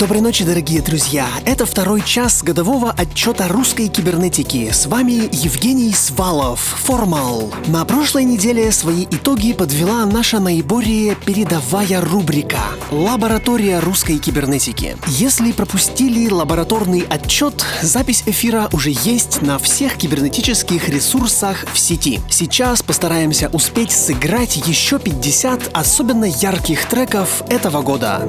Доброй ночи, дорогие друзья! Это второй час годового отчета русской кибернетики. С вами Евгений Свалов, Formal. На прошлой неделе свои итоги подвела наша наиболее передовая рубрика «Лаборатория русской кибернетики». Если пропустили лабораторный отчет, запись эфира уже есть на всех кибернетических ресурсах в сети. Сейчас постараемся успеть сыграть еще 50 особенно ярких треков этого года.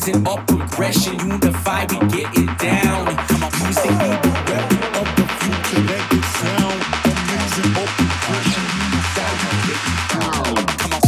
rising up progression, unify, we get it down. Music be the weapon of the future, let it sound. Amazing up progression, unify, we get it down. Come on.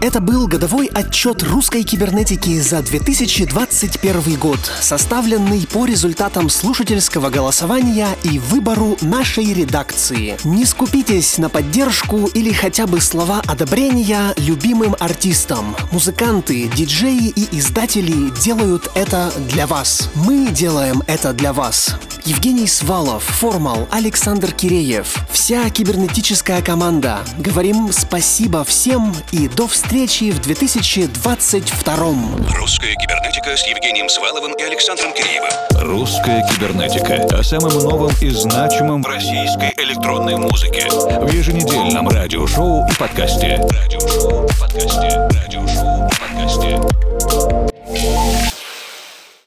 Это был годовой отчет русской кибернетики за 2021 год, составленный по результатам слушательского голосования и выбору нашей редакции. Не скупитесь на поддержку или хотя бы слова одобрения любимым артистам. Музыканты, диджеи и издатели делают это для вас. Мы делаем это для вас. Евгений Свалов, Formal, Александр Киреев. Вся кибернетическая команда. Говорим спасибо всем и до встречи в 2022-м. Русская кибернетика с Евгением Сваловым и Александром Киреевым. Русская кибернетика. О самом новом и значимом в российской электронной музыке. В еженедельном радиошоу и подкасте. Радиошоу и подкасте. Радиошоу и подкасте.